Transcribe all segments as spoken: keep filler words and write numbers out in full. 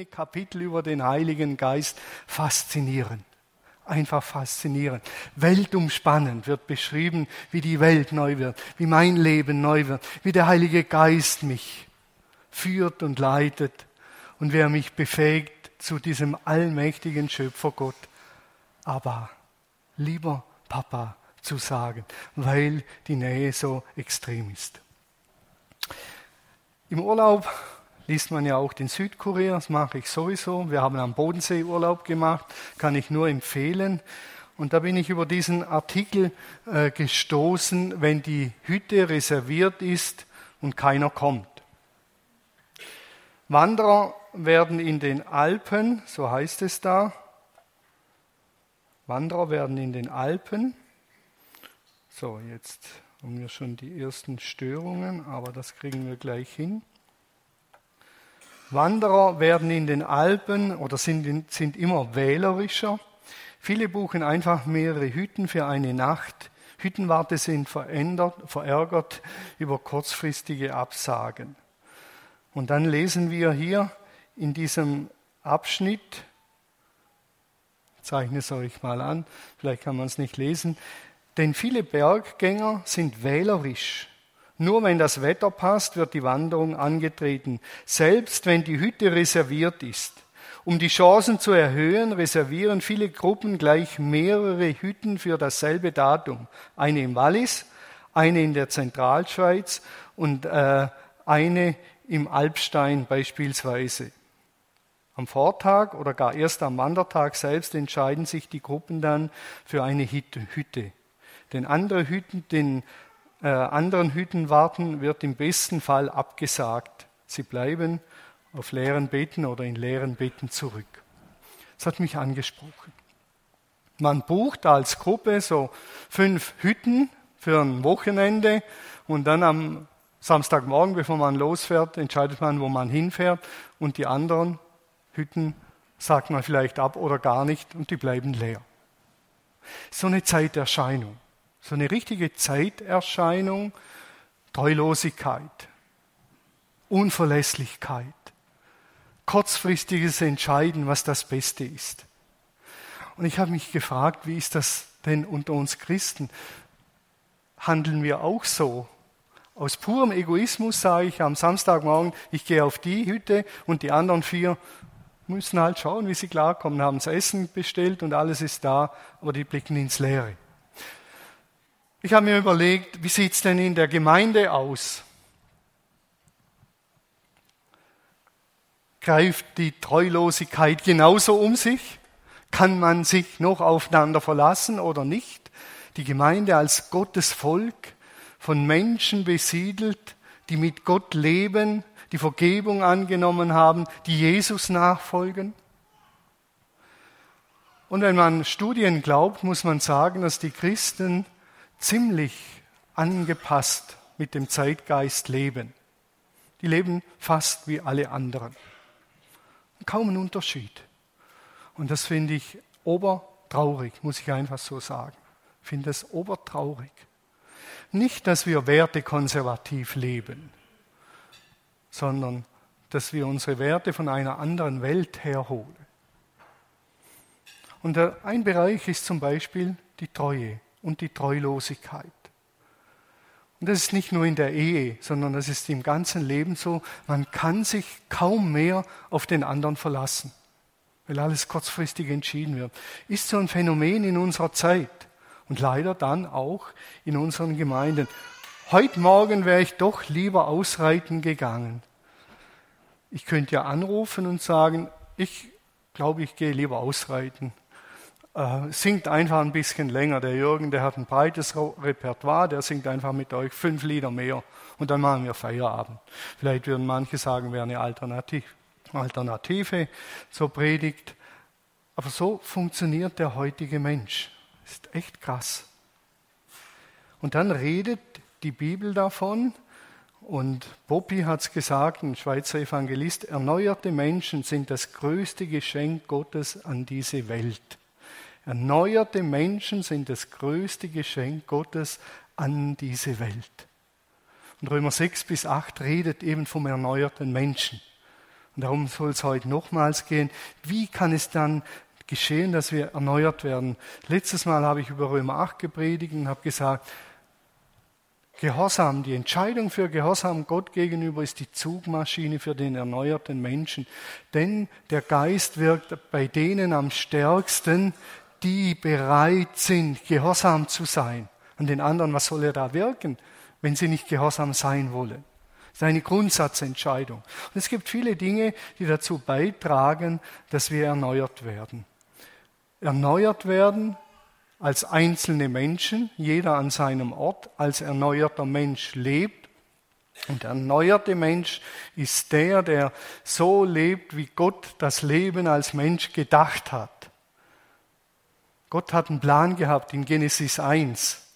einzelne Kapitel über den Heiligen Geist faszinierend. Einfach faszinierend. Weltumspannend wird beschrieben, wie die Welt neu wird, wie mein Leben neu wird, wie der Heilige Geist mich führt und leitet und wer mich befähigt zu diesem allmächtigen Schöpfergott, Abba, lieber Papa, zu sagen, weil die Nähe so extrem ist. Im Urlaub liest man ja auch den Südkurier, das mache ich sowieso. Wir haben am Bodensee Urlaub gemacht, kann ich nur empfehlen. Und da bin ich über diesen Artikel äh, gestoßen, wenn die Hütte reserviert ist und keiner kommt. Wanderer werden in den Alpen, so heißt es da, Wanderer werden in den Alpen, so jetzt haben wir schon die ersten Störungen, aber das kriegen wir gleich hin. Wanderer werden in den Alpen oder sind, sind immer wählerischer. Viele buchen einfach mehrere Hütten für eine Nacht. Hüttenwarte sind verändert, verärgert über kurzfristige Absagen. Und dann lesen wir hier in diesem Abschnitt, zeichne es euch mal an, vielleicht kann man es nicht lesen, denn viele Berggänger sind wählerisch. Nur wenn das Wetter passt, wird die Wanderung angetreten, selbst wenn die Hütte reserviert ist. Um die Chancen zu erhöhen, reservieren viele Gruppen gleich mehrere Hütten für dasselbe Datum. Eine im Wallis, eine in der Zentralschweiz und äh, eine im Alpstein beispielsweise. Am Vortag oder gar erst am Wandertag selbst entscheiden sich die Gruppen dann für eine Hütte. Den anderen Hütten, den äh, anderen Hütten warten wird im besten Fall abgesagt. Sie bleiben auf leeren Betten oder in leeren Betten zurück. Das hat mich angesprochen. Man bucht als Gruppe so fünf Hütten für ein Wochenende und dann am Samstagmorgen, bevor man losfährt, entscheidet man, wo man hinfährt und die anderen Hütten sagt man vielleicht ab oder gar nicht und die bleiben leer. So eine Zeiterscheinung, so eine richtige Zeiterscheinung, Treulosigkeit, Unverlässlichkeit, kurzfristiges Entscheiden, was das Beste ist. Und ich habe mich gefragt, wie ist das denn unter uns Christen? Handeln wir auch so? Aus purem Egoismus sage ich am Samstagmorgen, ich gehe auf die Hütte und die anderen vier müssen halt schauen, wie sie klarkommen, haben das Essen bestellt und alles ist da, aber die blicken ins Leere. Ich habe mir überlegt, wie sieht es denn in der Gemeinde aus? Greift die Treulosigkeit genauso um sich? Kann man sich noch aufeinander verlassen oder nicht? Die Gemeinde als Gottes Volk, von Menschen besiedelt, die mit Gott leben, die Vergebung angenommen haben, die Jesus nachfolgen. Und wenn man Studien glaubt, muss man sagen, dass die Christen ziemlich angepasst mit dem Zeitgeist leben. Die leben fast wie alle anderen. Kaum ein Unterschied. Und das finde ich obertraurig, muss ich einfach so sagen. Ich finde das obertraurig. Nicht, dass wir wertekonservativ leben, sondern dass wir unsere Werte von einer anderen Welt herholen. Und ein Bereich ist zum Beispiel die Treue und die Treulosigkeit. Und das ist nicht nur in der Ehe, sondern das ist im ganzen Leben so, man kann sich kaum mehr auf den anderen verlassen, weil alles kurzfristig entschieden wird. Ist so ein Phänomen in unserer Zeit und leider dann auch in unseren Gemeinden. Heute Morgen wäre ich doch lieber ausreiten gegangen. Ich könnte ja anrufen und sagen, ich glaube, ich gehe lieber ausreiten. Äh, singt einfach ein bisschen länger. Der Jürgen, der hat ein breites Repertoire, der singt einfach mit euch fünf Lieder mehr und dann machen wir Feierabend. Vielleicht würden manche sagen, wäre eine Alternative, Alternative zur Predigt. Aber so funktioniert der heutige Mensch. Ist echt krass. Und dann redet die Bibel davon, und Bopi hat es gesagt, ein Schweizer Evangelist, erneuerte Menschen sind das größte Geschenk Gottes an diese Welt. Erneuerte Menschen sind das größte Geschenk Gottes an diese Welt. Und Römer sechs bis acht redet eben vom erneuerten Menschen. Und darum soll es heute nochmals gehen. Wie kann es dann geschehen, dass wir erneuert werden? Letztes Mal habe ich über Römer acht gepredigt und habe gesagt, Gehorsam, die Entscheidung für Gehorsam Gott gegenüber ist die Zugmaschine für den erneuerten Menschen. Denn der Geist wirkt bei denen am stärksten, die bereit sind, gehorsam zu sein. An den anderen, was soll er da wirken, wenn sie nicht gehorsam sein wollen? Das ist eine Grundsatzentscheidung. Und es gibt viele Dinge, die dazu beitragen, dass wir erneuert werden. Erneuert werden als einzelne Menschen, jeder an seinem Ort, als erneuerter Mensch lebt. Und der erneuerte Mensch ist der, der so lebt, wie Gott das Leben als Mensch gedacht hat. Gott hat einen Plan gehabt in Genesis eins.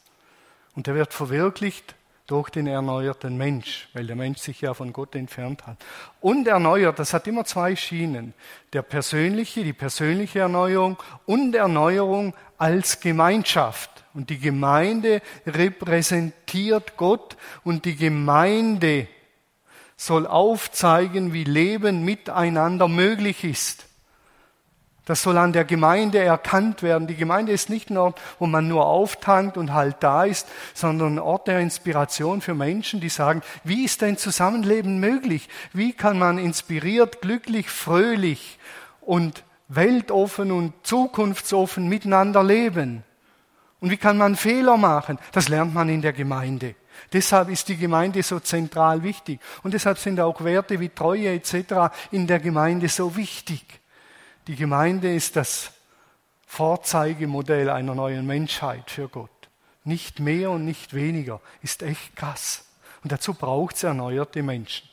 Und der wird verwirklicht durch den erneuerten Mensch, weil der Mensch sich ja von Gott entfernt hat. Und erneuert, das hat immer zwei Schienen. Der persönliche, die persönliche Erneuerung und Erneuerung als Gemeinschaft. Und die Gemeinde repräsentiert Gott und die Gemeinde soll aufzeigen, wie Leben miteinander möglich ist. Das soll an der Gemeinde erkannt werden. Die Gemeinde ist nicht ein Ort, wo man nur auftankt und halt da ist, sondern ein Ort der Inspiration für Menschen, die sagen, wie ist denn Zusammenleben möglich? Wie kann man inspiriert, glücklich, fröhlich und weltoffen und zukunftsoffen miteinander leben? Und wie kann man Fehler machen? Das lernt man in der Gemeinde. Deshalb ist die Gemeinde so zentral wichtig. Und deshalb sind auch Werte wie Treue et cetera in der Gemeinde so wichtig. Die Gemeinde ist das Vorzeigemodell einer neuen Menschheit für Gott. Nicht mehr und nicht weniger. Ist echt krass. Und dazu braucht es erneuerte Menschen.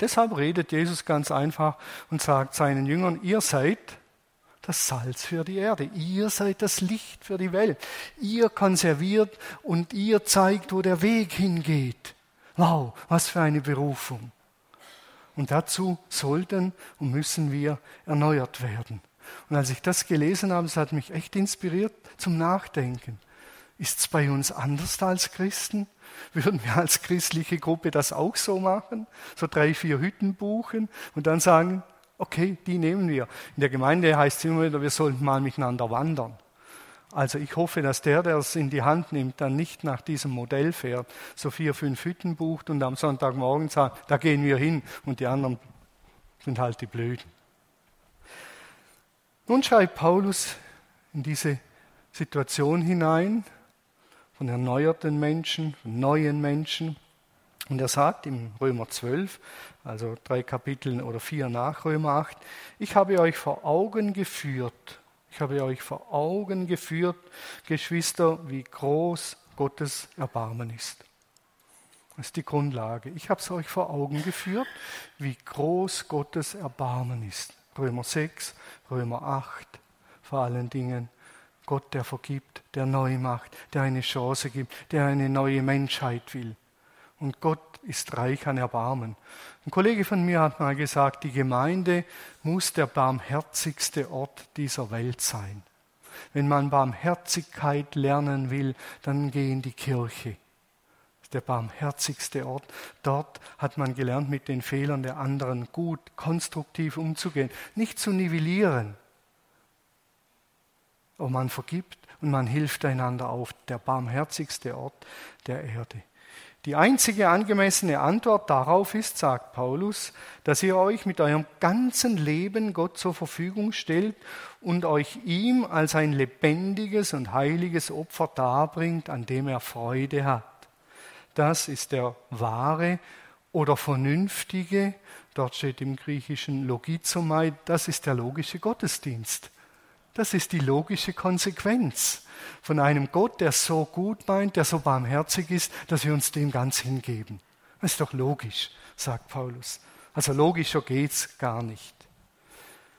Deshalb redet Jesus ganz einfach und sagt seinen Jüngern, ihr seid das Salz für die Erde. Ihr seid das Licht für die Welt. Ihr konserviert und ihr zeigt, wo der Weg hingeht. Wow, was für eine Berufung. Und dazu sollten und müssen wir erneuert werden. Und als ich das gelesen habe, es hat mich echt inspiriert zum Nachdenken. Ist es bei uns anders als Christen? Würden wir als christliche Gruppe das auch so machen? So drei, vier Hütten buchen und dann sagen, okay, die nehmen wir. In der Gemeinde heißt es immer wieder, wir sollten mal miteinander wandern. Also ich hoffe, dass der, der es in die Hand nimmt, dann nicht nach diesem Modell fährt, so vier, fünf Hütten bucht und am Sonntagmorgen sagt, da gehen wir hin und die anderen sind halt die Blöden. Nun schreibt Paulus in diese Situation hinein von erneuerten Menschen, von neuen Menschen und er sagt im Römer zwölf, also drei Kapiteln oder vier nach Römer acht, ich habe euch vor Augen geführt, Ich habe euch vor Augen geführt, Geschwister, wie groß Gottes Erbarmen ist. Das ist die Grundlage. Ich habe es euch vor Augen geführt, wie groß Gottes Erbarmen ist. Römer sechs, Römer acht, vor allen Dingen Gott, der vergibt, der neu macht, der eine Chance gibt, der eine neue Menschheit will. Und Gott ist reich an Erbarmen. Ein Kollege von mir hat mal gesagt, die Gemeinde muss der barmherzigste Ort dieser Welt sein. Wenn man Barmherzigkeit lernen will, dann geh in die Kirche. Das ist der barmherzigste Ort. Dort hat man gelernt, mit den Fehlern der anderen gut, konstruktiv umzugehen, nicht zu nivellieren. Aber man vergibt und man hilft einander auf. Der barmherzigste Ort der Erde. Die einzige angemessene Antwort darauf ist, sagt Paulus, dass ihr euch mit eurem ganzen Leben Gott zur Verfügung stellt und euch ihm als ein lebendiges und heiliges Opfer darbringt, an dem er Freude hat. Das ist der wahre oder vernünftige, dort steht im Griechischen Logizomai, das ist der logische Gottesdienst. Das ist die logische Konsequenz von einem Gott, der so gut meint, der so barmherzig ist, dass wir uns dem ganz hingeben. Das ist doch logisch, sagt Paulus. Also logischer geht's gar nicht.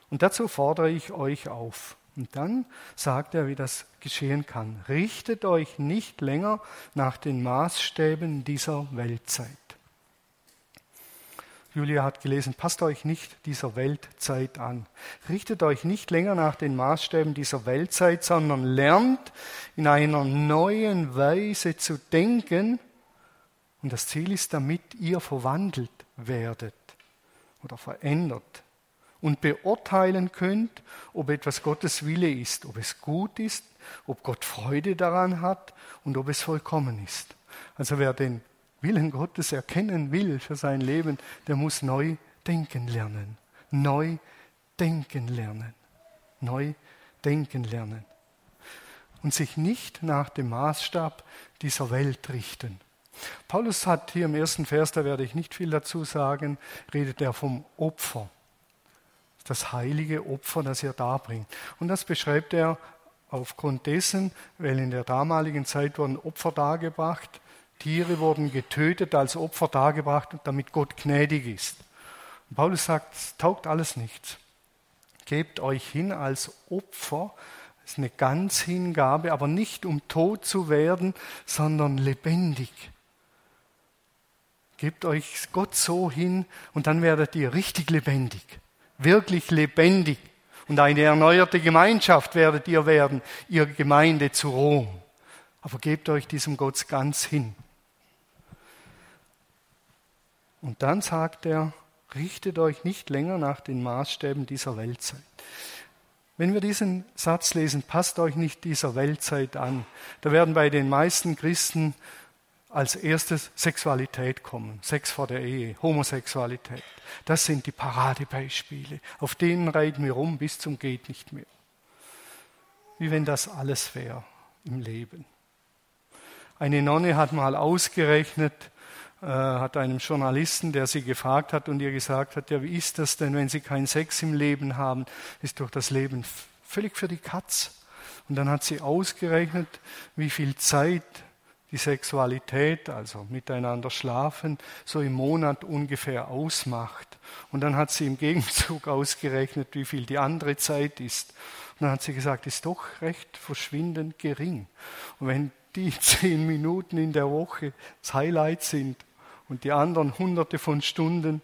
Und dazu fordere ich euch auf. Und dann sagt er, wie das geschehen kann. Richtet euch nicht länger nach den Maßstäben dieser Weltzeit. Julia hat gelesen, passt euch nicht dieser Weltzeit an. Richtet euch nicht länger nach den Maßstäben dieser Weltzeit, sondern lernt in einer neuen Weise zu denken. Und das Ziel ist, damit ihr verwandelt werdet. oder verändert und beurteilen könnt, ob etwas Gottes Wille ist, ob es gut ist, ob Gott Freude daran hat und ob es vollkommen ist. Also wer den Willen Gottes erkennen will für sein Leben, der muss neu denken lernen. Neu denken lernen. Neu denken lernen. Und sich nicht nach dem Maßstab dieser Welt richten. Paulus hat hier im ersten Vers, da werde ich nicht viel dazu sagen, redet er vom Opfer. Das heilige Opfer, das er darbringt. Und das beschreibt er aufgrund dessen, weil in der damaligen Zeit wurden Opfer dargebracht, Tiere wurden getötet, als Opfer dargebracht, damit Gott gnädig ist. Und Paulus sagt, es taugt alles nichts. Gebt euch hin als Opfer, das ist eine Ganzhingabe, aber nicht um tot zu werden, sondern lebendig. Gebt euch Gott so hin und dann werdet ihr richtig lebendig, wirklich lebendig. Und eine erneuerte Gemeinschaft werdet ihr werden, ihr Gemeinde zu Rom. Aber gebt euch diesem Gott ganz hin. Und dann sagt er, richtet euch nicht länger nach den Maßstäben dieser Weltzeit. Wenn wir diesen Satz lesen, passt euch nicht dieser Weltzeit an. Da werden bei den meisten Christen als erstes Sexualität kommen. Sex vor der Ehe, Homosexualität. Das sind die Paradebeispiele. Auf denen reiten wir rum bis zum geht nicht mehr. Wie wenn das alles wäre im Leben. Eine Nonne hat mal ausgerechnet, äh, hat einem Journalisten, der sie gefragt hat und ihr gesagt hat, ja, wie ist das denn, wenn sie keinen Sex im Leben haben? Ist doch das Leben f- völlig für die Katz. Und dann hat sie ausgerechnet, wie viel Zeit die Sexualität, also miteinander schlafen, so im Monat ungefähr ausmacht. Und dann hat sie im Gegenzug ausgerechnet, wie viel die andere Zeit ist. Und dann hat sie gesagt, ist doch recht verschwindend gering. Und wenn die zehn Minuten in der Woche das Highlight sind und die anderen hunderte von Stunden,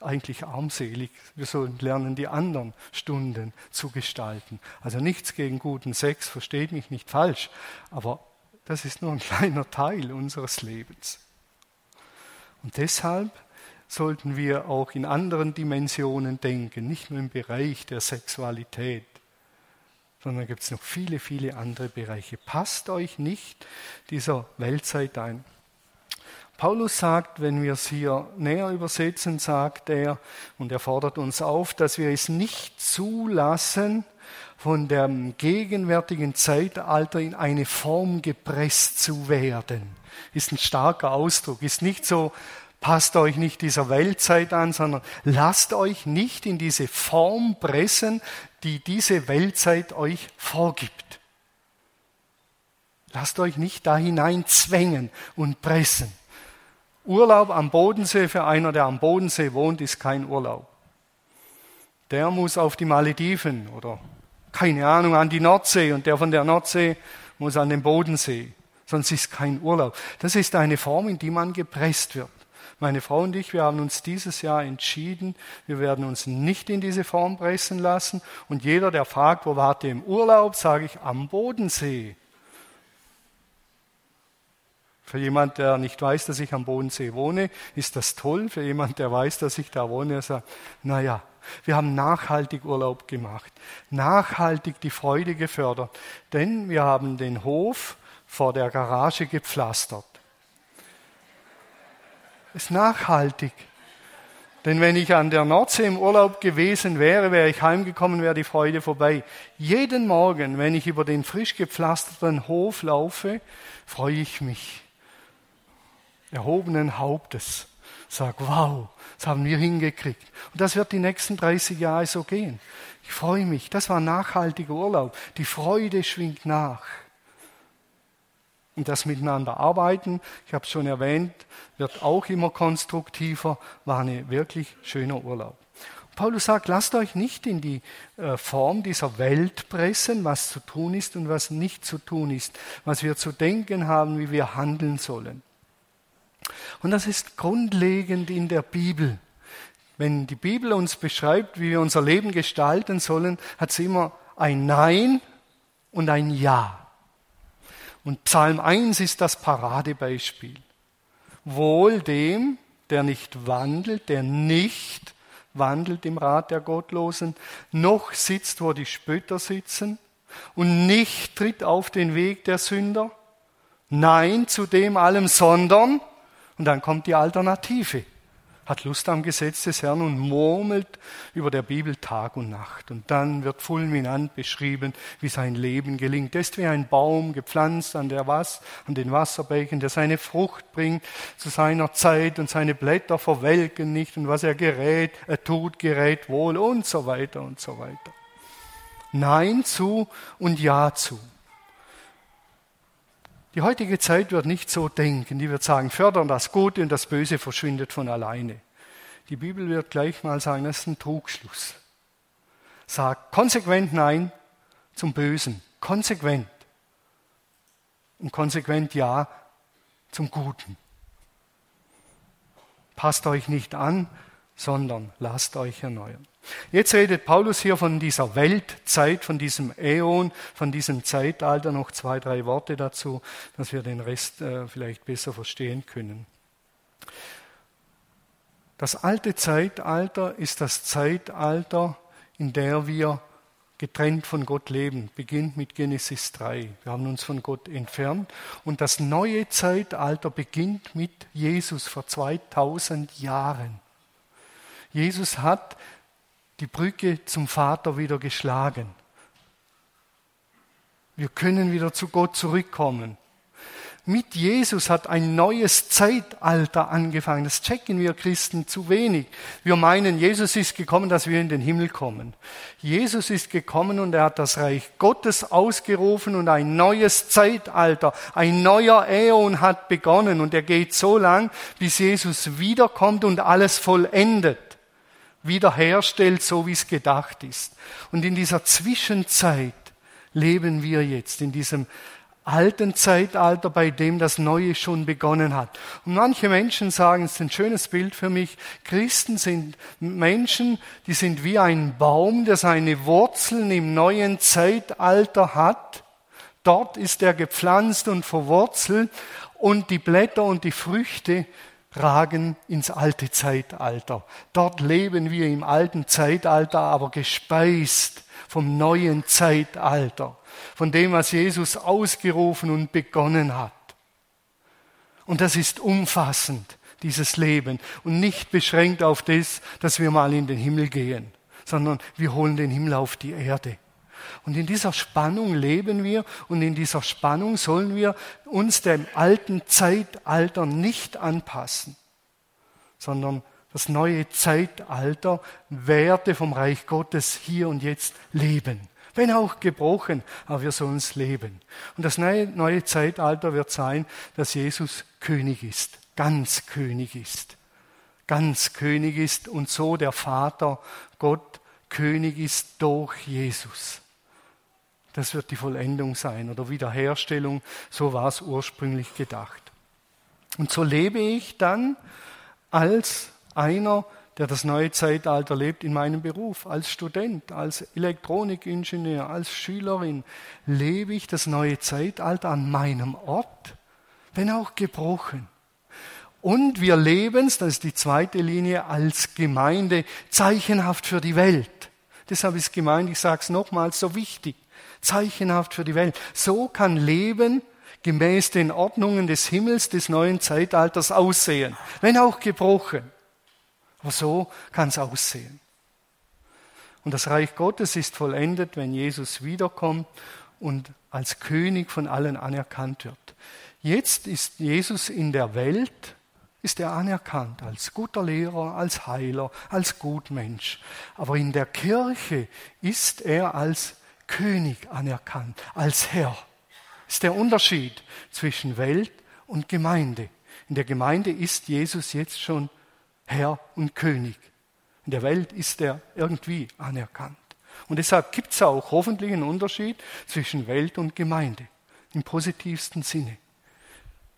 eigentlich armselig. Wir sollen lernen, die anderen Stunden zu gestalten. Also nichts gegen guten Sex, versteht mich nicht falsch, aber das ist nur ein kleiner Teil unseres Lebens. Und deshalb sollten wir auch in anderen Dimensionen denken, nicht nur im Bereich der Sexualität, sondern gibt es noch viele, viele andere Bereiche. Passt euch nicht dieser Weltzeit ein. Paulus sagt, wenn wir es hier näher übersetzen, sagt er, und er fordert uns auf, dass wir es nicht zulassen, von dem gegenwärtigen Zeitalter in eine Form gepresst zu werden. Ist ein starker Ausdruck. Ist nicht so, passt euch nicht dieser Weltzeit an, sondern lasst euch nicht in diese Form pressen, die diese Weltzeit euch vorgibt. Lasst euch nicht da hinein zwängen und pressen. Urlaub am Bodensee für einer, der am Bodensee wohnt, ist kein Urlaub. Der muss auf die Malediven oder keine Ahnung, an die Nordsee und der von der Nordsee muss an den Bodensee. Sonst ist kein Urlaub. Das ist eine Form, in die man gepresst wird. Meine Frau und ich, wir haben uns dieses Jahr entschieden, wir werden uns nicht in diese Form pressen lassen. Und jeder, der fragt, wo wart ihr im Urlaub, sage ich, am Bodensee. Für jemand, der nicht weiß, dass ich am Bodensee wohne, ist das toll. Für jemand, der weiß, dass ich da wohne, er sagt, naja, wir haben nachhaltig Urlaub gemacht, nachhaltig die Freude gefördert, denn wir haben den Hof vor der Garage gepflastert. Ist nachhaltig, denn wenn ich an der Nordsee im Urlaub gewesen wäre, wäre ich heimgekommen, wäre die Freude vorbei. Jeden Morgen, wenn ich über den frisch gepflasterten Hof laufe, freue ich mich, erhobenen Hauptes. Sag, wow, das haben wir hingekriegt. Und das wird die nächsten dreißig Jahre so gehen. Ich freue mich, das war nachhaltiger Urlaub. Die Freude schwingt nach. Und das miteinander arbeiten, ich habe es schon erwähnt, wird auch immer konstruktiver, war ein wirklich schöner Urlaub. Paulus sagt, lasst euch nicht in die Form dieser Welt pressen, was zu tun ist und was nicht zu tun ist, was wir zu denken haben, wie wir handeln sollen. Und das ist grundlegend in der Bibel. Wenn die Bibel uns beschreibt, wie wir unser Leben gestalten sollen, hat sie immer ein Nein und ein Ja. Und Psalm eins ist das Paradebeispiel. Wohl dem, der nicht wandelt, der nicht wandelt im Rat der Gottlosen, noch sitzt, wo die Spötter sitzen, und nicht tritt auf den Weg der Sünder, nein, zu dem allem, sondern, und dann kommt die Alternative, hat Lust am Gesetz des Herrn und murmelt über der Bibel Tag und Nacht. Und dann wird fulminant beschrieben, wie sein Leben gelingt. Er ist wie ein Baum gepflanzt an der Was, an den Wasserbächen, der seine Frucht bringt zu seiner Zeit und seine Blätter verwelken nicht und was er gerät, er tut, gerät wohl und so weiter und so weiter. Nein zu und Ja zu. Die heutige Zeit wird nicht so denken, die wird sagen, fördern das Gute und das Böse verschwindet von alleine. Die Bibel wird gleich mal sagen, das ist ein Trugschluss. Sagt konsequent Nein zum Bösen, konsequent und konsequent Ja zum Guten. Passt euch nicht an, sondern lasst euch erneuern. Jetzt redet Paulus hier von dieser Weltzeit, von diesem Äon, von diesem Zeitalter, noch zwei, drei Worte dazu, dass wir den Rest äh, vielleicht besser verstehen können. Das alte Zeitalter ist das Zeitalter, in der wir getrennt von Gott leben, beginnt mit Genesis drei. Wir haben uns von Gott entfernt und das neue Zeitalter beginnt mit Jesus vor zweitausend Jahren. Jesus hat die Brücke zum Vater wieder geschlagen. Wir können wieder zu Gott zurückkommen. Mit Jesus hat ein neues Zeitalter angefangen. Das checken wir Christen zu wenig. Wir meinen, Jesus ist gekommen, dass wir in den Himmel kommen. Jesus ist gekommen und er hat das Reich Gottes ausgerufen und ein neues Zeitalter, ein neuer Äon hat begonnen und er geht so lang, bis Jesus wiederkommt und alles vollendet. Wiederherstellt, so wie es gedacht ist. Und in dieser Zwischenzeit leben wir jetzt, in diesem alten Zeitalter, bei dem das Neue schon begonnen hat. Und manche Menschen sagen, es ist ein schönes Bild für mich, Christen sind Menschen, die sind wie ein Baum, der seine Wurzeln im neuen Zeitalter hat. Dort ist er gepflanzt und verwurzelt und die Blätter und die Früchte ragen ins alte Zeitalter. Dort leben wir im alten Zeitalter, aber gespeist vom neuen Zeitalter, von dem, was Jesus ausgerufen und begonnen hat. Und das ist umfassend, dieses Leben, und nicht beschränkt auf das, dass wir mal in den Himmel gehen, sondern wir holen den Himmel auf die Erde. Und in dieser Spannung leben wir und in dieser Spannung sollen wir uns dem alten Zeitalter nicht anpassen, sondern das neue Zeitalter Werte vom Reich Gottes hier und jetzt leben. Wenn auch gebrochen, aber wir sollen es leben. Und das neue, neue Zeitalter wird sein, dass Jesus König ist, ganz König ist, ganz König ist und so der Vater Gott König ist durch Jesus. Das wird die Vollendung sein oder Wiederherstellung, so war es ursprünglich gedacht. Und so lebe ich dann als einer, der das neue Zeitalter lebt in meinem Beruf, als Student, als Elektronikingenieur, als Schülerin, lebe ich das neue Zeitalter an meinem Ort, wenn auch gebrochen. Und wir leben es, das ist die zweite Linie, als Gemeinde zeichenhaft für die Welt. Deshalb ist Gemeinde, ich sage es nochmals, so wichtig. Zeichenhaft für die Welt. So kann Leben gemäß den Ordnungen des Himmels, des neuen Zeitalters aussehen. Wenn auch gebrochen. Aber so kann es aussehen. Und das Reich Gottes ist vollendet, wenn Jesus wiederkommt und als König von allen anerkannt wird. Jetzt ist Jesus in der Welt, ist er anerkannt als guter Lehrer, als Heiler, als Gutmensch. Aber in der Kirche ist er als König anerkannt, als Herr. Das ist der Unterschied zwischen Welt und Gemeinde. In der Gemeinde ist Jesus jetzt schon Herr und König. In der Welt ist er irgendwie anerkannt. Und deshalb gibt es auch hoffentlich einen Unterschied zwischen Welt und Gemeinde, im positivsten Sinne.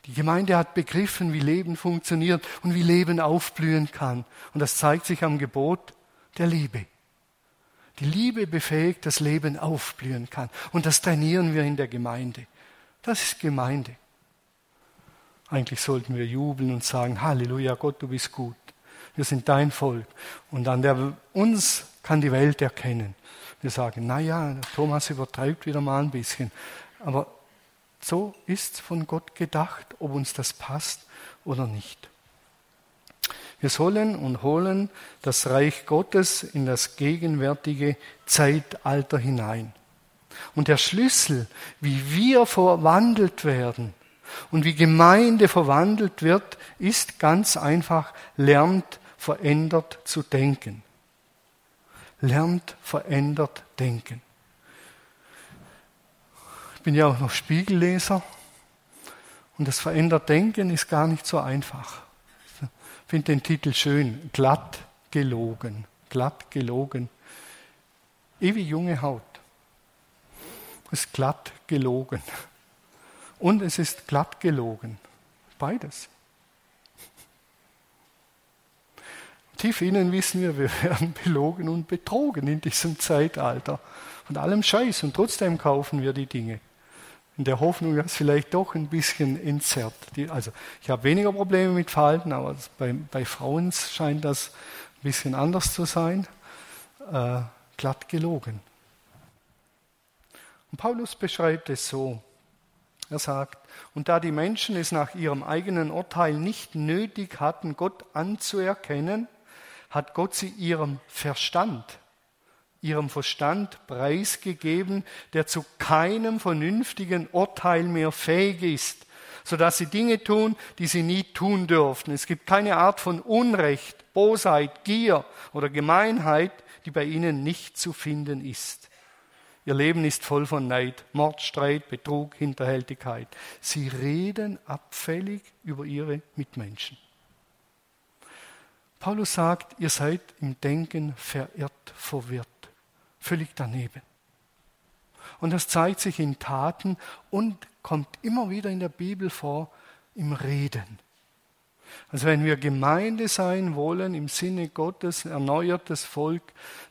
Die Gemeinde hat begriffen, wie Leben funktioniert und wie Leben aufblühen kann. Und das zeigt sich am Gebot der Liebe. Die Liebe befähigt, dass Leben aufblühen kann. Und das trainieren wir in der Gemeinde. Das ist Gemeinde. Eigentlich sollten wir jubeln und sagen, Halleluja, Gott, du bist gut. wir sind dein Volk. Und an der, uns kann die Welt erkennen. Wir sagen, naja, Thomas übertreibt wieder mal ein bisschen. Aber so ist von Gott gedacht, ob uns das passt oder nicht. Wir sollen und holen das Reich Gottes in das gegenwärtige Zeitalter hinein. Und der Schlüssel, wie wir verwandelt werden und wie Gemeinde verwandelt wird, ist ganz einfach, lernt verändert zu denken. Lernt verändert denken. Ich bin ja auch noch Spiegelleser und das verändert denken ist gar nicht so einfach. Ich finde den Titel schön, glatt gelogen, glatt gelogen. Ewig junge Haut. Ist glatt gelogen. Und es ist glatt gelogen. Beides. Tief innen wissen wir, wir werden belogen und betrogen in diesem Zeitalter. Von allem Scheiß. Und trotzdem kaufen wir die Dinge. In der Hoffnung, dass es vielleicht doch ein bisschen entzerrt. Die, also, ich habe weniger Probleme mit Verhalten, aber bei, bei Frauen scheint das ein bisschen anders zu sein. Äh, glatt gelogen. Und Paulus beschreibt es so. Er sagt, und da die Menschen es nach ihrem eigenen Urteil nicht nötig hatten, Gott anzuerkennen, hat Gott sie ihrem Verstand, ihrem Verstand preisgegeben, der zu keinem vernünftigen Urteil mehr fähig ist, sodass sie Dinge tun, die sie nie tun dürften. Es gibt keine Art von Unrecht, Bosheit, Gier oder Gemeinheit, die bei ihnen nicht zu finden ist. Ihr Leben ist voll von Neid, Mord, Streit, Betrug, Hinterhältigkeit. Sie reden abfällig über ihre Mitmenschen. Paulus sagt, ihr seid im Denken verirrt, verwirrt, völlig daneben. Und das zeigt sich in Taten und kommt immer wieder in der Bibel vor, im Reden. Also wenn wir Gemeinde sein wollen, im Sinne Gottes, erneuertes Volk,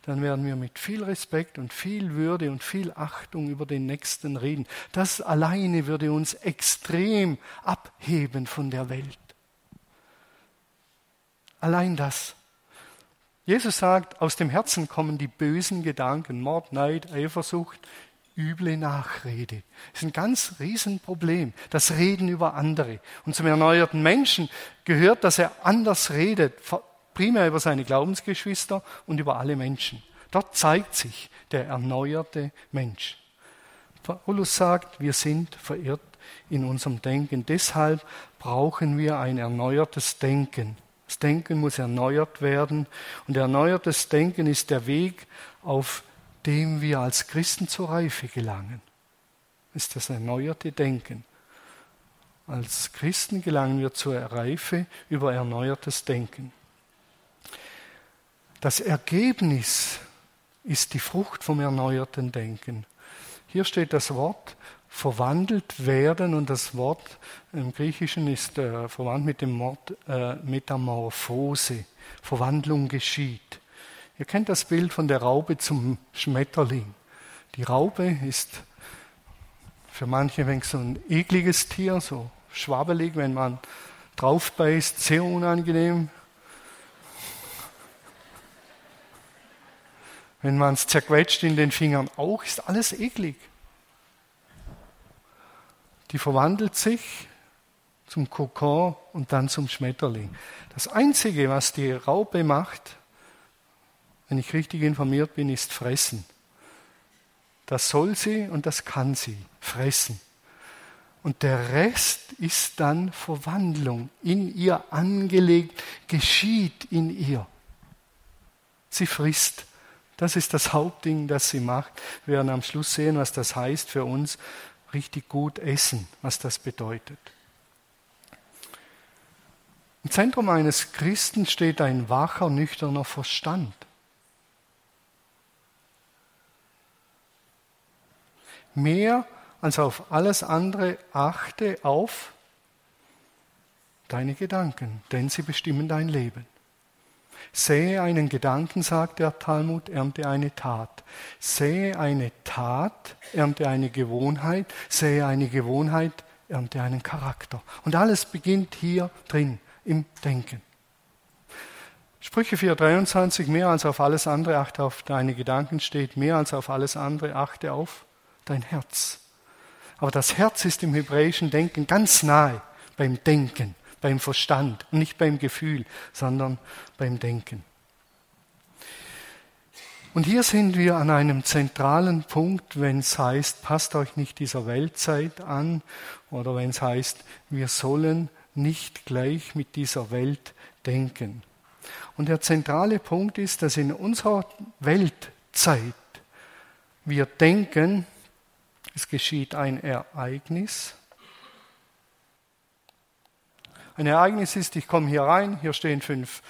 dann werden wir mit viel Respekt und viel Würde und viel Achtung über den Nächsten reden. Das alleine würde uns extrem abheben von der Welt. Allein das. Jesus sagt, aus dem Herzen kommen die bösen Gedanken, Mord, Neid, Eifersucht, üble Nachrede. Das ist ein ganz Riesenproblem, das Reden über andere. Und zum erneuerten Menschen gehört, dass er anders redet, primär über seine Glaubensgeschwister und über alle Menschen. Dort zeigt sich der erneuerte Mensch. Paulus sagt, wir sind verirrt in unserem Denken. Deshalb brauchen wir ein erneuertes Denken. Das Denken muss erneuert werden. Und erneuertes Denken ist der Weg auf dem wir als Christen zur Reife gelangen, ist das erneuerte Denken. Als Christen gelangen wir zur Reife über erneuertes Denken. Das Ergebnis ist die Frucht vom erneuerten Denken. Hier steht das Wort verwandelt werden und das Wort im Griechischen ist äh, verwandt mit dem Wort äh, Metamorphose. Verwandlung geschieht. Ihr kennt das Bild von der Raupe zum Schmetterling. Die Raupe ist für manche ein wenig so ein ekliges Tier, so schwabbelig, wenn man drauf beißt, sehr unangenehm. Wenn man es zerquetscht in den Fingern auch, ist alles eklig. Die verwandelt sich zum Kokon und dann zum Schmetterling. Das Einzige, was die Raupe macht, wenn ich richtig informiert bin, ist fressen. Das soll sie und das kann sie, fressen. Und der Rest ist dann Verwandlung, in ihr angelegt, geschieht in ihr. Sie frisst. Das ist das Hauptding, das sie macht. Wir werden am Schluss sehen, was das heißt für uns. Richtig gut essen, was das bedeutet. Im Zentrum eines Christen steht ein wacher, nüchterner Verstand. Mehr als auf alles andere achte auf deine Gedanken, denn sie bestimmen dein Leben. Sähe einen Gedanken, sagt der Talmud, ernte eine Tat. Sähe eine Tat, ernte eine Gewohnheit. Sähe eine Gewohnheit, ernte einen Charakter. Und alles beginnt hier drin, im Denken. Sprüche vier dreiundzwanzig, mehr als auf alles andere, achte auf deine Gedanken, steht, mehr als auf alles andere, achte auf dein Herz. Aber das Herz ist im hebräischen Denken ganz nahe beim Denken, beim Verstand, nicht beim Gefühl, sondern beim Denken. Und hier sind wir an einem zentralen Punkt, wenn es heißt, passt euch nicht dieser Weltzeit an, oder wenn es heißt, wir sollen nicht gleich mit dieser Welt denken. Und der zentrale Punkt ist, dass in unserer Weltzeit wir denken, es geschieht ein Ereignis. Ein Ereignis ist, ich komme hier rein, hier stehen fünf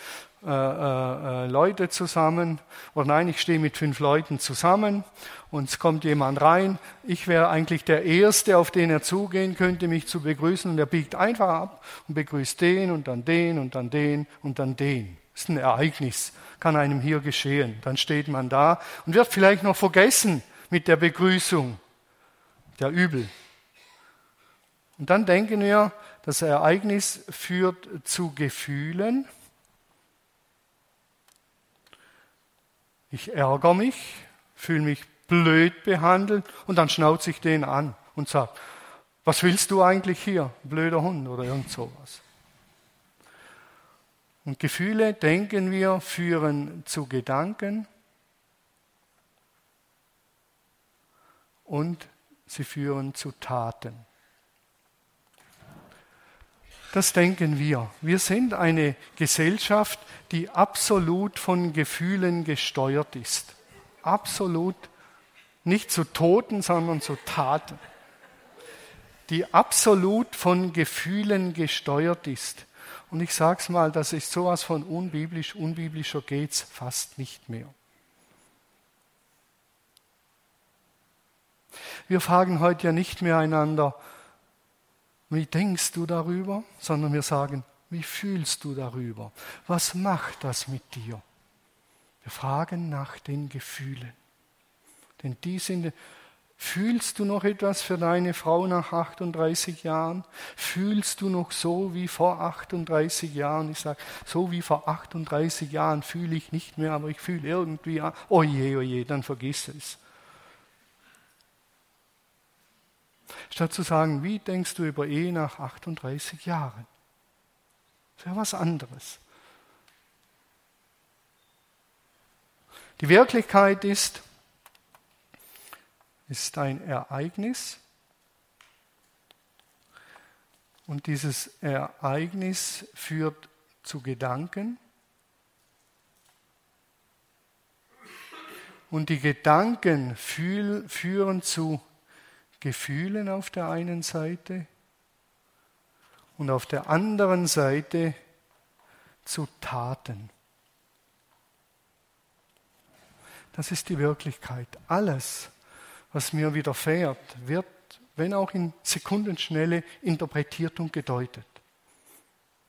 äh, äh, Leute zusammen. Oder nein, ich stehe mit fünf Leuten zusammen und es kommt jemand rein. Ich wäre eigentlich der Erste, auf den er zugehen könnte, mich zu begrüßen. Und er biegt einfach ab und begrüßt den und dann den und dann den und dann den. Das ist ein Ereignis, kann einem hier geschehen. Dann steht man da und wird vielleicht noch vergessen mit der Begrüßung. Der Übel. Und dann denken wir, das Ereignis führt zu Gefühlen. Ich ärgere mich, fühle mich blöd behandelt und dann schnauze ich den an und sage, was willst du eigentlich hier, blöder Hund oder irgend sowas. Und Gefühle, denken wir, führen zu Gedanken und sie führen zu Taten. Das denken wir. Wir sind eine Gesellschaft, die absolut von Gefühlen gesteuert ist. Absolut nicht zu Toten, sondern zu Taten. Die absolut von Gefühlen gesteuert ist. Und ich sage es mal, das ist sowas von unbiblisch. Unbiblischer geht es fast nicht mehr. Wir fragen heute ja nicht mehr einander, wie denkst du darüber, sondern wir sagen, wie fühlst du darüber? Was macht das mit dir? Wir fragen nach den Gefühlen. Denn die sind, fühlst du noch etwas für deine Frau nach achtunddreißig Jahren? Fühlst du noch so wie vor achtunddreißig Jahren? Ich sage, so wie vor achtunddreißig Jahren fühle ich nicht mehr, aber ich fühle irgendwie, oh je, oh je, dann vergiss es. Statt zu sagen, wie denkst du über Ehe nach achtunddreißig Jahren? Das wäre was anderes. Die Wirklichkeit ist, ist ein Ereignis. Und dieses Ereignis führt zu Gedanken. Und die Gedanken führen zu Gefühlen auf der einen Seite und auf der anderen Seite zu Taten. Das ist die Wirklichkeit. Alles, was mir widerfährt, wird, wenn auch in Sekundenschnelle, interpretiert und gedeutet.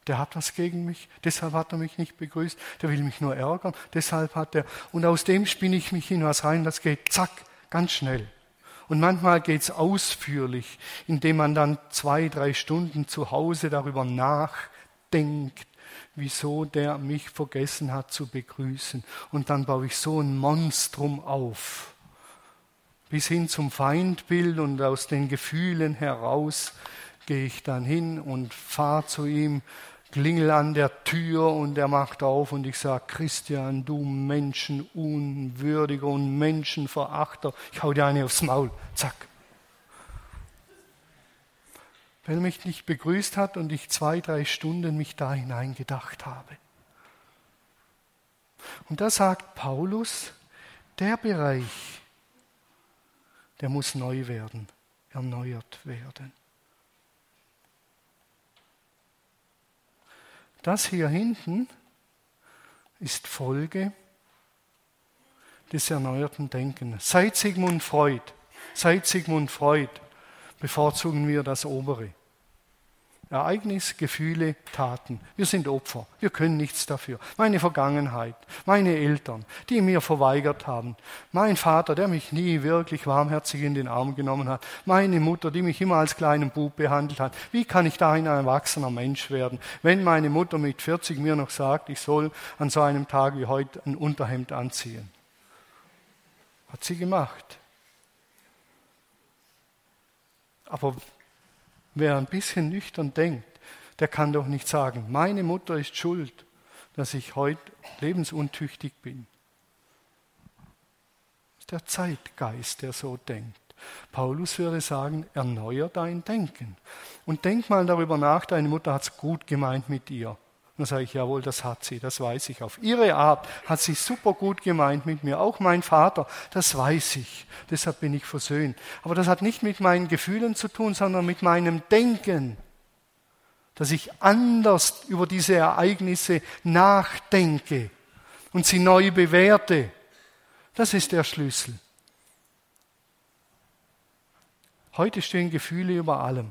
Der hat was gegen mich, deshalb hat er mich nicht begrüßt, der will mich nur ärgern, deshalb hat er... Und aus dem spinne ich mich in was rein, das geht zack, ganz schnell. Und manchmal geht es ausführlich, indem man dann zwei, drei Stunden zu Hause darüber nachdenkt, wieso der mich vergessen hat zu begrüßen. Und dann baue ich so ein Monstrum auf, bis hin zum Feindbild und aus den Gefühlen heraus gehe ich dann hin und fahre zu ihm, klingel an der Tür und er macht auf und ich sage, Christian, du menschenunwürdiger und Menschenverachter, ich hau dir eine aufs Maul, zack. Weil er mich nicht begrüßt hat und ich zwei, drei Stunden mich da hineingedacht habe. Und da sagt Paulus, der Bereich, der muss neu werden, erneuert werden. Das hier hinten ist Folge des erneuerten Denkens. Seit Sigmund Freud, seit Sigmund Freud bevorzugen wir das Obere. Ereignis, Gefühle, Taten. Wir sind Opfer. Wir können nichts dafür. Meine Vergangenheit, meine Eltern, die mir verweigert haben. Mein Vater, der mich nie wirklich warmherzig in den Arm genommen hat. Meine Mutter, die mich immer als kleinen Bub behandelt hat. Wie kann ich da ein erwachsener Mensch werden, wenn meine Mutter mit vierzig mir noch sagt, ich soll an so einem Tag wie heute ein Unterhemd anziehen? Hat sie gemacht. Aber wer ein bisschen nüchtern denkt, der kann doch nicht sagen, meine Mutter ist schuld, dass ich heute lebensuntüchtig bin. Das ist der Zeitgeist, der so denkt. Paulus würde sagen, erneuer dein Denken. Und denk mal darüber nach, deine Mutter hat es gut gemeint mit dir. Und dann sage ich, jawohl, das hat sie, das weiß ich. Auf ihre Art hat sie super gut gemeint mit mir. Auch mein Vater, das weiß ich. Deshalb bin ich versöhnt. Aber das hat nicht mit meinen Gefühlen zu tun, sondern mit meinem Denken. Dass ich anders über diese Ereignisse nachdenke und sie neu bewerte. Das ist der Schlüssel. Heute stehen Gefühle über allem.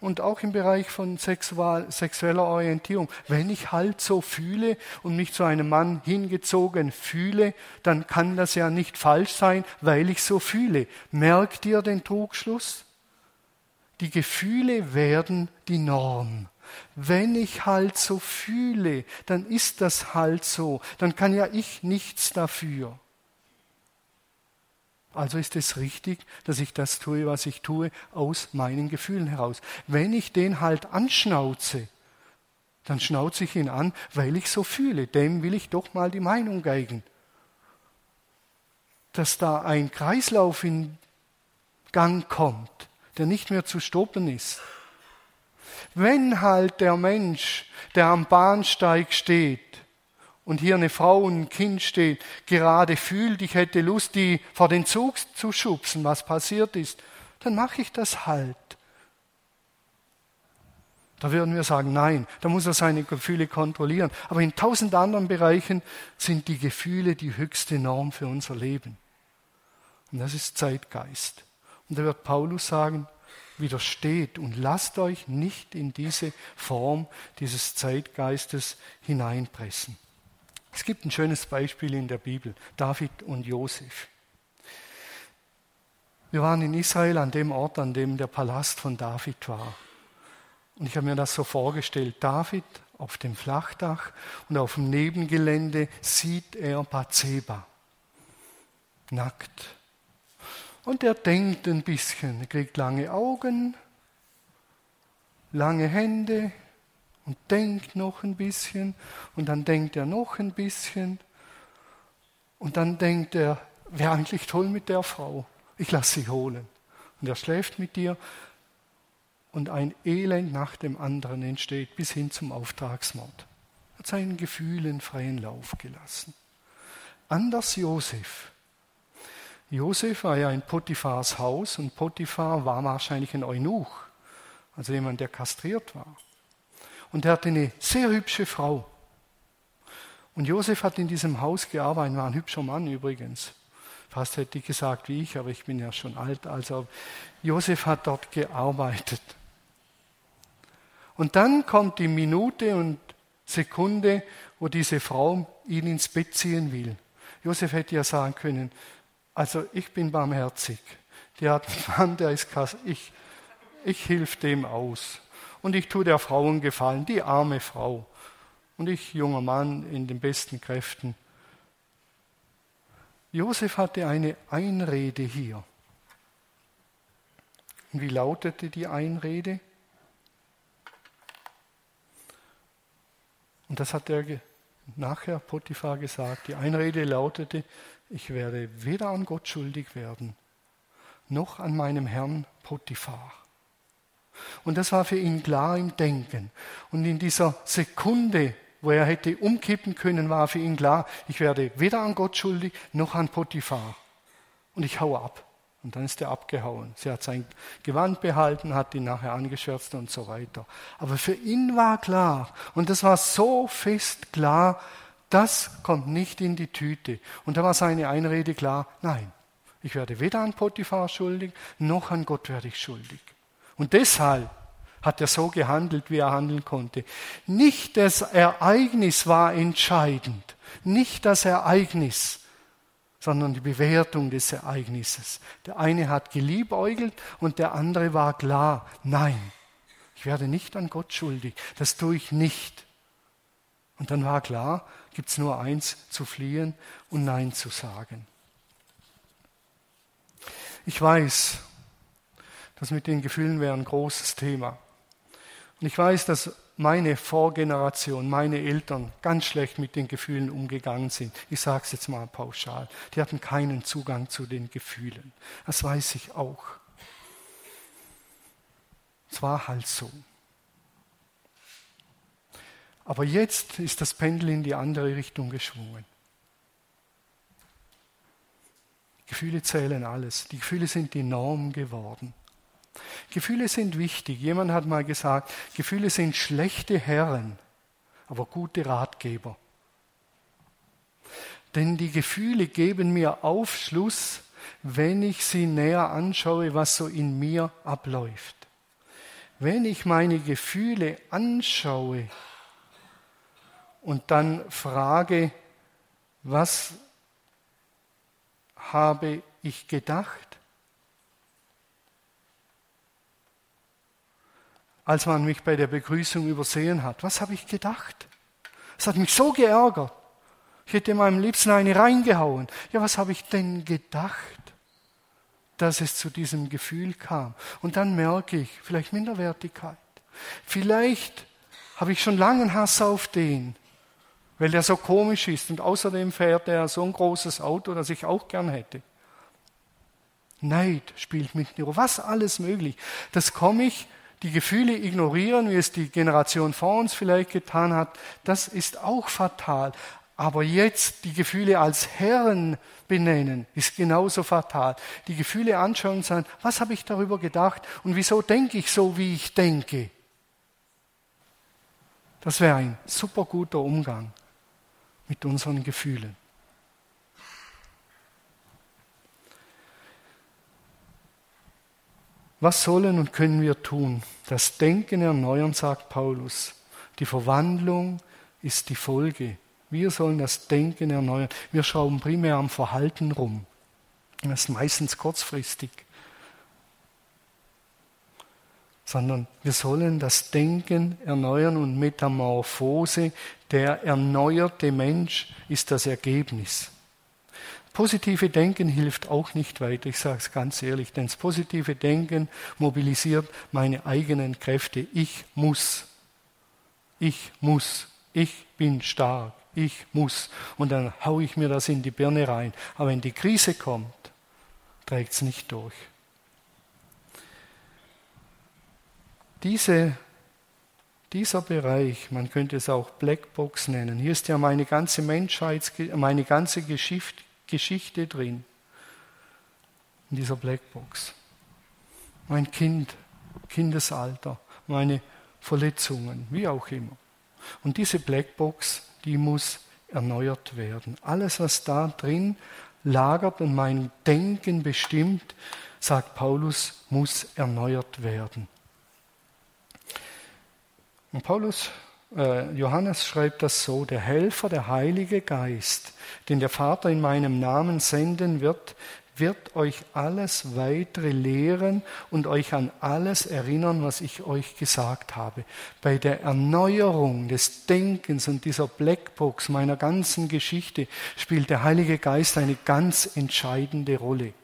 Und auch im Bereich von Sexual, sexueller Orientierung. Wenn ich halt so fühle und mich zu einem Mann hingezogen fühle, dann kann das ja nicht falsch sein, weil ich so fühle. Merkt ihr den Trugschluss? Die Gefühle werden die Norm. Wenn ich halt so fühle, dann ist das halt so. Dann kann ja ich nichts dafür. Also ist es richtig, dass ich das tue, was ich tue, aus meinen Gefühlen heraus. Wenn ich den halt anschnauze, dann schnauze ich ihn an, weil ich so fühle. Dem will ich doch mal die Meinung geigen. Dass da ein Kreislauf in Gang kommt, der nicht mehr zu stoppen ist. Wenn halt der Mensch, der am Bahnsteig steht, und hier eine Frau und ein Kind steht, gerade fühlt, ich hätte Lust, die vor den Zug zu schubsen, was passiert ist, dann mache ich das halt. Da würden wir sagen, nein, da muss er seine Gefühle kontrollieren. Aber in tausend anderen Bereichen sind die Gefühle die höchste Norm für unser Leben. Und das ist Zeitgeist. Und da wird Paulus sagen, widersteht und lasst euch nicht in diese Form dieses Zeitgeistes hineinpressen. Es gibt ein schönes Beispiel in der Bibel, David und Josef. Wir waren in Israel an dem Ort, an dem der Palast von David war. Und ich habe mir das so vorgestellt, David auf dem Flachdach und auf dem Nebengelände sieht er Batseba, nackt. Und er denkt ein bisschen, er kriegt lange Augen, lange Hände, und denkt noch ein bisschen und dann denkt er noch ein bisschen und dann denkt er, wäre eigentlich toll mit der Frau, ich lasse sie holen. Und er schläft mit ihr und ein Elend nach dem anderen entsteht bis hin zum Auftragsmord. Er hat seinen Gefühlen freien Lauf gelassen. Anders Josef. Josef war ja in Potiphars Haus und Potiphar war wahrscheinlich ein Eunuch, also jemand, der kastriert war. Und er hatte eine sehr hübsche Frau. Und Josef hat in diesem Haus gearbeitet, war ein hübscher Mann übrigens. Fast hätte ich gesagt wie ich, aber ich bin ja schon alt. Also Josef hat dort gearbeitet. Und dann kommt die Minute und Sekunde, wo diese Frau ihn ins Bett ziehen will. Josef hätte ja sagen können, also ich bin barmherzig. Der hat einen Mann, der ist kass. Ich, ich helfe dem aus. Und ich tue der Frau einen Gefallen, die arme Frau. Und ich, junger Mann, in den besten Kräften. Josef hatte eine Einrede hier. Und wie lautete die Einrede? Und das hat er nachher Potiphar gesagt. Die Einrede lautete, ich werde weder an Gott schuldig werden, noch an meinem Herrn Potiphar. Und das war für ihn klar im Denken. Und in dieser Sekunde, wo er hätte umkippen können, war für ihn klar, ich werde weder an Gott schuldig, noch an Potiphar. Und ich haue ab. Und dann ist er abgehauen. Sie hat sein Gewand behalten, hat ihn nachher angescherzt und so weiter. Aber für ihn war klar, und das war so fest klar, das kommt nicht in die Tüte. Und da war seine Einrede klar, nein, ich werde weder an Potiphar schuldig, noch an Gott werde ich schuldig. Und deshalb hat er so gehandelt, wie er handeln konnte. Nicht das Ereignis war entscheidend, nicht das Ereignis, sondern die Bewertung des Ereignisses. Der eine hat geliebäugelt und der andere war klar, nein, ich werde nicht an Gott schuldig, das tue ich nicht. Und dann war klar, gibt es nur eins, zu fliehen und Nein zu sagen. Ich weiß, das mit den Gefühlen wäre ein großes Thema. Und ich weiß, dass meine Vorgeneration, meine Eltern ganz schlecht mit den Gefühlen umgegangen sind. Ich sage es jetzt mal pauschal. Die hatten keinen Zugang zu den Gefühlen. Das weiß ich auch. Es war halt so. Aber jetzt ist das Pendel in die andere Richtung geschwungen. Gefühle zählen alles. Die Gefühle sind die Norm geworden. Gefühle sind wichtig. Jemand hat mal gesagt, Gefühle sind schlechte Herren, aber gute Ratgeber. Denn die Gefühle geben mir Aufschluss, wenn ich sie näher anschaue, was so in mir abläuft. Wenn ich meine Gefühle anschaue und dann frage, was habe ich gedacht? Als man mich bei der Begrüßung übersehen hat, was habe ich gedacht? Es hat mich so geärgert. Ich hätte meinem Liebsten eine reingehauen. Ja, was habe ich denn gedacht, dass es zu diesem Gefühl kam? Und dann merke ich, vielleicht Minderwertigkeit. Vielleicht habe ich schon lange Hass auf den, weil der so komisch ist und außerdem fährt er so ein großes Auto, das ich auch gern hätte. Neid spielt mit mir. Was alles möglich. Das komme ich, die Gefühle ignorieren, wie es die Generation vor uns vielleicht getan hat. Das ist auch fatal. Aber jetzt die Gefühle als Herren benennen, ist genauso fatal. Die Gefühle anschauen und sagen, was habe ich darüber gedacht und wieso denke ich so, wie ich denke? Das wäre ein super guter Umgang mit unseren Gefühlen. Was sollen und können wir tun? Das Denken erneuern, sagt Paulus. Die Verwandlung ist die Folge. Wir sollen das Denken erneuern. Wir schrauben primär am Verhalten rum. Das ist meistens kurzfristig. Sondern wir sollen das Denken erneuern und Metamorphose, der erneuerte Mensch ist das Ergebnis. Positive Denken hilft auch nicht weiter, ich sage es ganz ehrlich, denn das positive Denken mobilisiert meine eigenen Kräfte. Ich muss, ich muss, ich bin stark, ich muss. Und dann haue ich mir das in die Birne rein. Aber wenn die Krise kommt, trägt es nicht durch. Diese, dieser Bereich, man könnte es auch Blackbox nennen, hier ist ja meine ganze Menschheit, meine ganze Geschichte, Geschichte drin, in dieser Blackbox. Mein Kind, Kindesalter, meine Verletzungen, wie auch immer. Und diese Blackbox, die muss erneuert werden. Alles, was da drin lagert und mein Denken bestimmt, sagt Paulus, muss erneuert werden. Und Paulus, äh, Johannes schreibt das so, der Helfer, der Heilige Geist, den der Vater in meinem Namen senden wird, wird euch alles weitere lehren und euch an alles erinnern, was ich euch gesagt habe. Bei der Erneuerung des Denkens und dieser Blackbox meiner ganzen Geschichte spielt der Heilige Geist eine ganz entscheidende Rolle.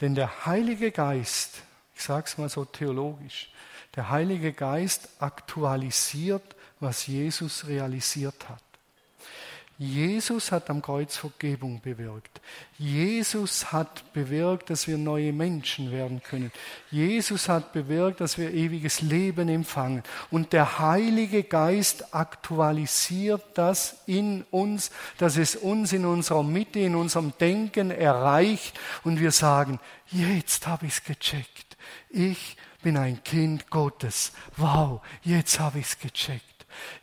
Denn der Heilige Geist, ich sage es mal so theologisch, der Heilige Geist aktualisiert, was Jesus realisiert hat. Jesus hat am Kreuz Vergebung bewirkt. Jesus hat bewirkt, dass wir neue Menschen werden können. Jesus hat bewirkt, dass wir ewiges Leben empfangen. Und der Heilige Geist aktualisiert das in uns, dass es uns in unserer Mitte, in unserem Denken erreicht. Und wir sagen, jetzt habe ich es gecheckt. Ich bin ein Kind Gottes. Wow, jetzt habe ich es gecheckt.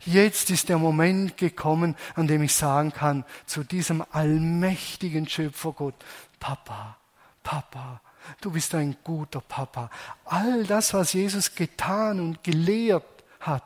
Jetzt ist der Moment gekommen, an dem ich sagen kann, zu diesem allmächtigen Schöpfergott, Papa, Papa, Du bist ein guter Papa. All das, was Jesus getan und gelehrt hat,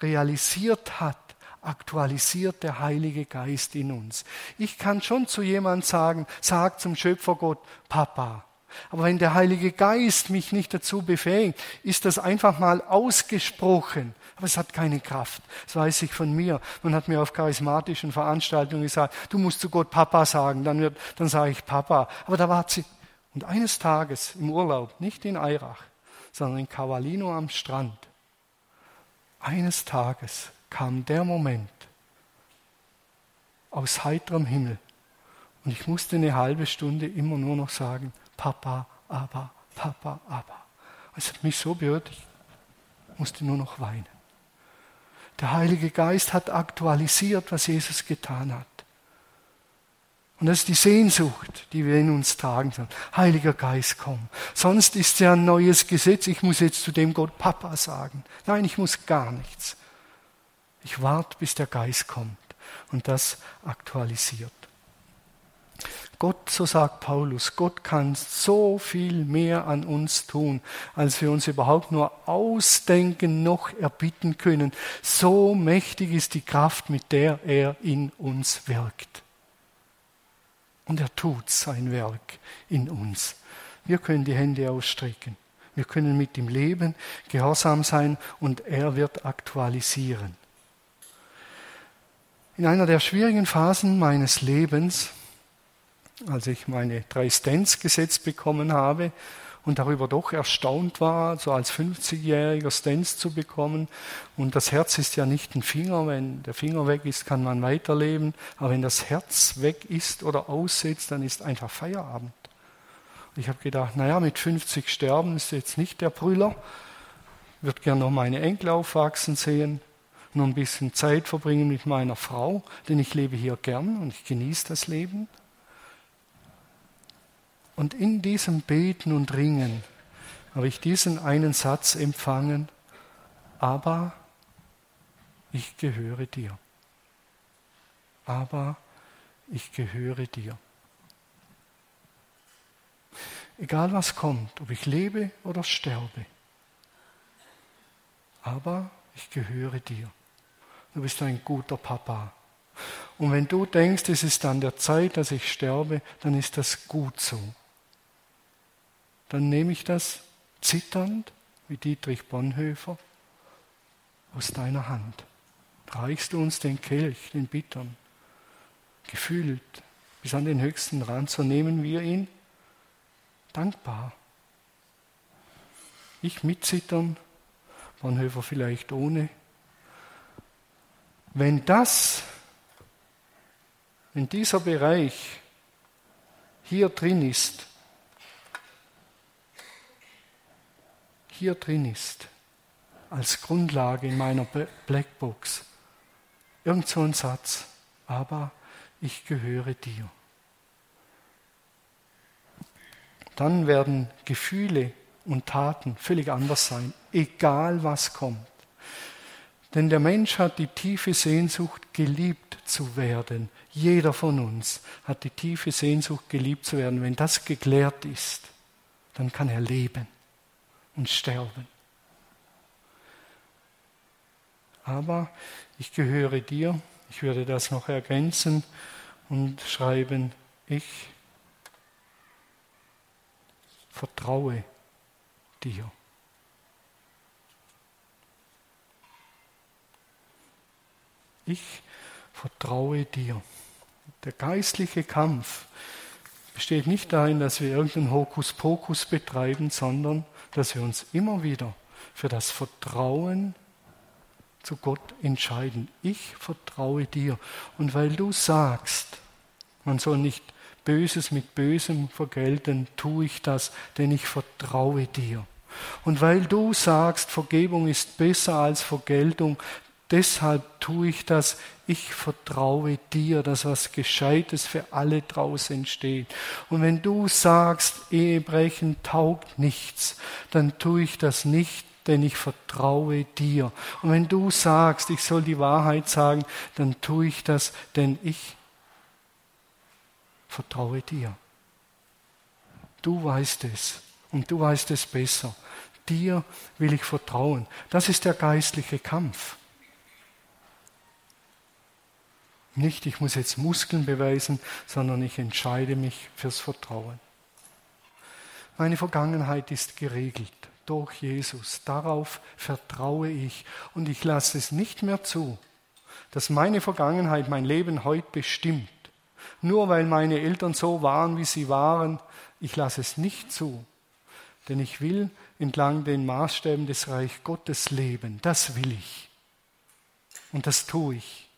realisiert hat, aktualisiert der Heilige Geist in uns. Ich kann schon zu jemandem sagen, sag zum Schöpfergott, Papa. Aber wenn der Heilige Geist mich nicht dazu befähigt, ist das einfach mal ausgesprochen. Aber es hat keine Kraft. Das weiß ich von mir. Man hat mir auf charismatischen Veranstaltungen gesagt, du musst zu Gott Papa sagen. Dann, wird, dann sage ich Papa. Aber da war sie. Und eines Tages im Urlaub, nicht in Eirach, sondern in Cavalino am Strand, eines Tages kam der Moment aus heiterem Himmel. Und ich musste eine halbe Stunde immer nur noch sagen, Papa, aber, Papa, aber. Es hat mich so berührt, ich musste nur noch weinen. Der Heilige Geist hat aktualisiert, was Jesus getan hat. Und das ist die Sehnsucht, die wir in uns tragen sollen. Heiliger Geist, komm. Sonst ist ja ein neues Gesetz, ich muss jetzt zu dem Gott Papa sagen. Nein, ich muss gar nichts. Ich warte, bis der Geist kommt und das aktualisiert. Gott, so sagt Paulus, Gott kann so viel mehr an uns tun, als wir uns überhaupt nur ausdenken noch erbitten können. So mächtig ist die Kraft, mit der er in uns wirkt. Und er tut sein Werk in uns. Wir können die Hände ausstrecken. Wir können mit ihm leben, gehorsam sein und er wird aktualisieren. In einer der schwierigen Phasen meines Lebens, als ich meine drei Stents gesetzt bekommen habe und darüber doch erstaunt war, so als fünfzigjähriger Stents zu bekommen. Und das Herz ist ja nicht ein Finger, wenn der Finger weg ist, kann man weiterleben. Aber wenn das Herz weg ist oder aussetzt, dann ist einfach Feierabend. Und ich habe gedacht, naja, mit fünfzig sterben ist jetzt nicht der Brüller. Ich würde gerne noch meine Enkel aufwachsen sehen, noch ein bisschen Zeit verbringen mit meiner Frau, denn ich lebe hier gern und ich genieße das Leben. Und in diesem Beten und Ringen habe ich diesen einen Satz empfangen, aber ich gehöre dir. Aber ich gehöre dir. Egal was kommt, ob ich lebe oder sterbe, aber ich gehöre dir. Du bist ein guter Papa. Und wenn du denkst, es ist an der Zeit, dass ich sterbe, dann ist das gut so. Dann nehme ich das zitternd, wie Dietrich Bonhoeffer, aus deiner Hand. Reichst du uns den Kelch, den bittern, gefühlt, bis an den höchsten Rand, so nehmen wir ihn dankbar. Ich mitzittern, Bonhoeffer vielleicht ohne. Wenn das, wenn dieser Bereich hier drin ist, hier drin ist, als Grundlage in meiner Blackbox. Irgend so ein Satz, aber ich gehöre dir. Dann werden Gefühle und Taten völlig anders sein, egal was kommt. Denn der Mensch hat die tiefe Sehnsucht, geliebt zu werden. Jeder von uns hat die tiefe Sehnsucht, geliebt zu werden. Wenn das geklärt ist, dann kann er leben und sterben. Aber ich gehöre dir, ich würde das noch ergänzen und schreiben, ich vertraue dir. Ich vertraue dir. Der geistliche Kampf besteht nicht darin, dass wir irgendeinen Hokuspokus betreiben, sondern dass wir uns immer wieder für das Vertrauen zu Gott entscheiden. Ich vertraue dir. Und weil du sagst, man soll nicht Böses mit Bösem vergelten, tue ich das, denn ich vertraue dir. Und weil du sagst, Vergebung ist besser als Vergeltung, deshalb tue ich das, ich vertraue dir, dass was Gescheites für alle draus entsteht. Und wenn du sagst, Ehebrechen taugt nichts, dann tue ich das nicht, denn ich vertraue dir. Und wenn du sagst, ich soll die Wahrheit sagen, dann tue ich das, denn ich vertraue dir. Du weißt es und du weißt es besser. Dir will ich vertrauen. Das ist der geistliche Kampf. Nicht, ich muss jetzt Muskeln beweisen, sondern ich entscheide mich fürs Vertrauen. Meine Vergangenheit ist geregelt durch Jesus. Darauf vertraue ich und ich lasse es nicht mehr zu, dass meine Vergangenheit mein Leben heute bestimmt. Nur weil meine Eltern so waren, wie sie waren, ich lasse es nicht zu. Denn ich will entlang den Maßstäben des Reich Gottes leben. Das will ich. Und das tue ich.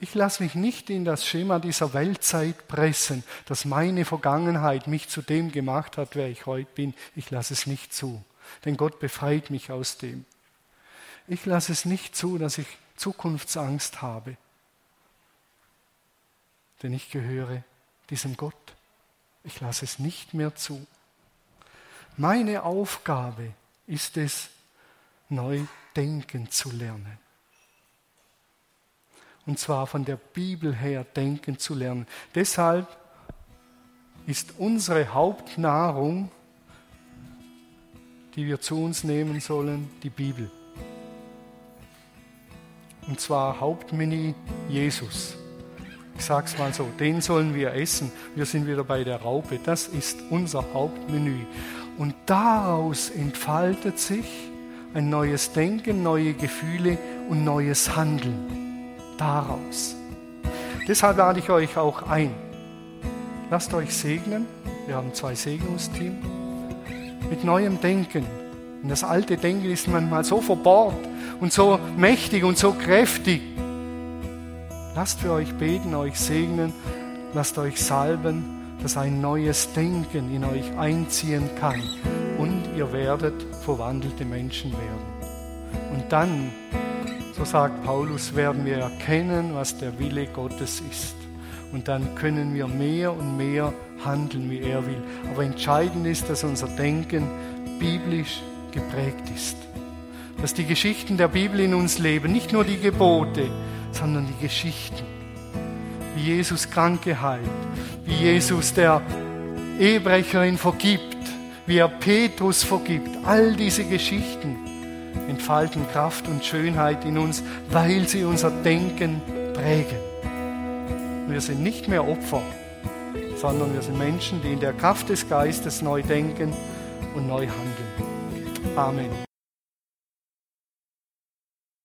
Ich lasse mich nicht in das Schema dieser Weltzeit pressen, dass meine Vergangenheit mich zu dem gemacht hat, wer ich heute bin. Ich lasse es nicht zu. Denn Gott befreit mich aus dem. Ich lasse es nicht zu, dass ich Zukunftsangst habe. Denn ich gehöre diesem Gott. Ich lasse es nicht mehr zu. Meine Aufgabe ist es, neu denken zu lernen. Und zwar von der Bibel her denken zu lernen. Deshalb ist unsere Hauptnahrung, die wir zu uns nehmen sollen, die Bibel. Und zwar Hauptmenü Jesus. Ich sage es mal so, den sollen wir essen. Wir sind wieder bei der Raupe. Das ist unser Hauptmenü. Und daraus entfaltet sich ein neues Denken, neue Gefühle und neues Handeln. Daraus. Deshalb lade ich euch auch ein. Lasst euch segnen. Wir haben zwei Segnungsteams. Mit neuem Denken. Und das alte Denken ist manchmal so verbohrt und so mächtig und so kräftig. Lasst für euch beten, euch segnen, lasst euch salben, dass ein neues Denken in euch einziehen kann und ihr werdet verwandelte Menschen werden. Und dann, so sagt Paulus, werden wir erkennen, was der Wille Gottes ist. Und dann können wir mehr und mehr handeln, wie er will. Aber entscheidend ist, dass unser Denken biblisch geprägt ist. Dass die Geschichten der Bibel in uns leben, nicht nur die Gebote, sondern die Geschichten. Wie Jesus Kranke heilt, wie Jesus der Ehebrecherin vergibt, wie er Petrus vergibt. All diese Geschichten entfalten Kraft und Schönheit in uns, weil sie unser Denken prägen. Wir sind nicht mehr Opfer, sondern wir sind Menschen, die in der Kraft des Geistes neu denken und neu handeln. Amen.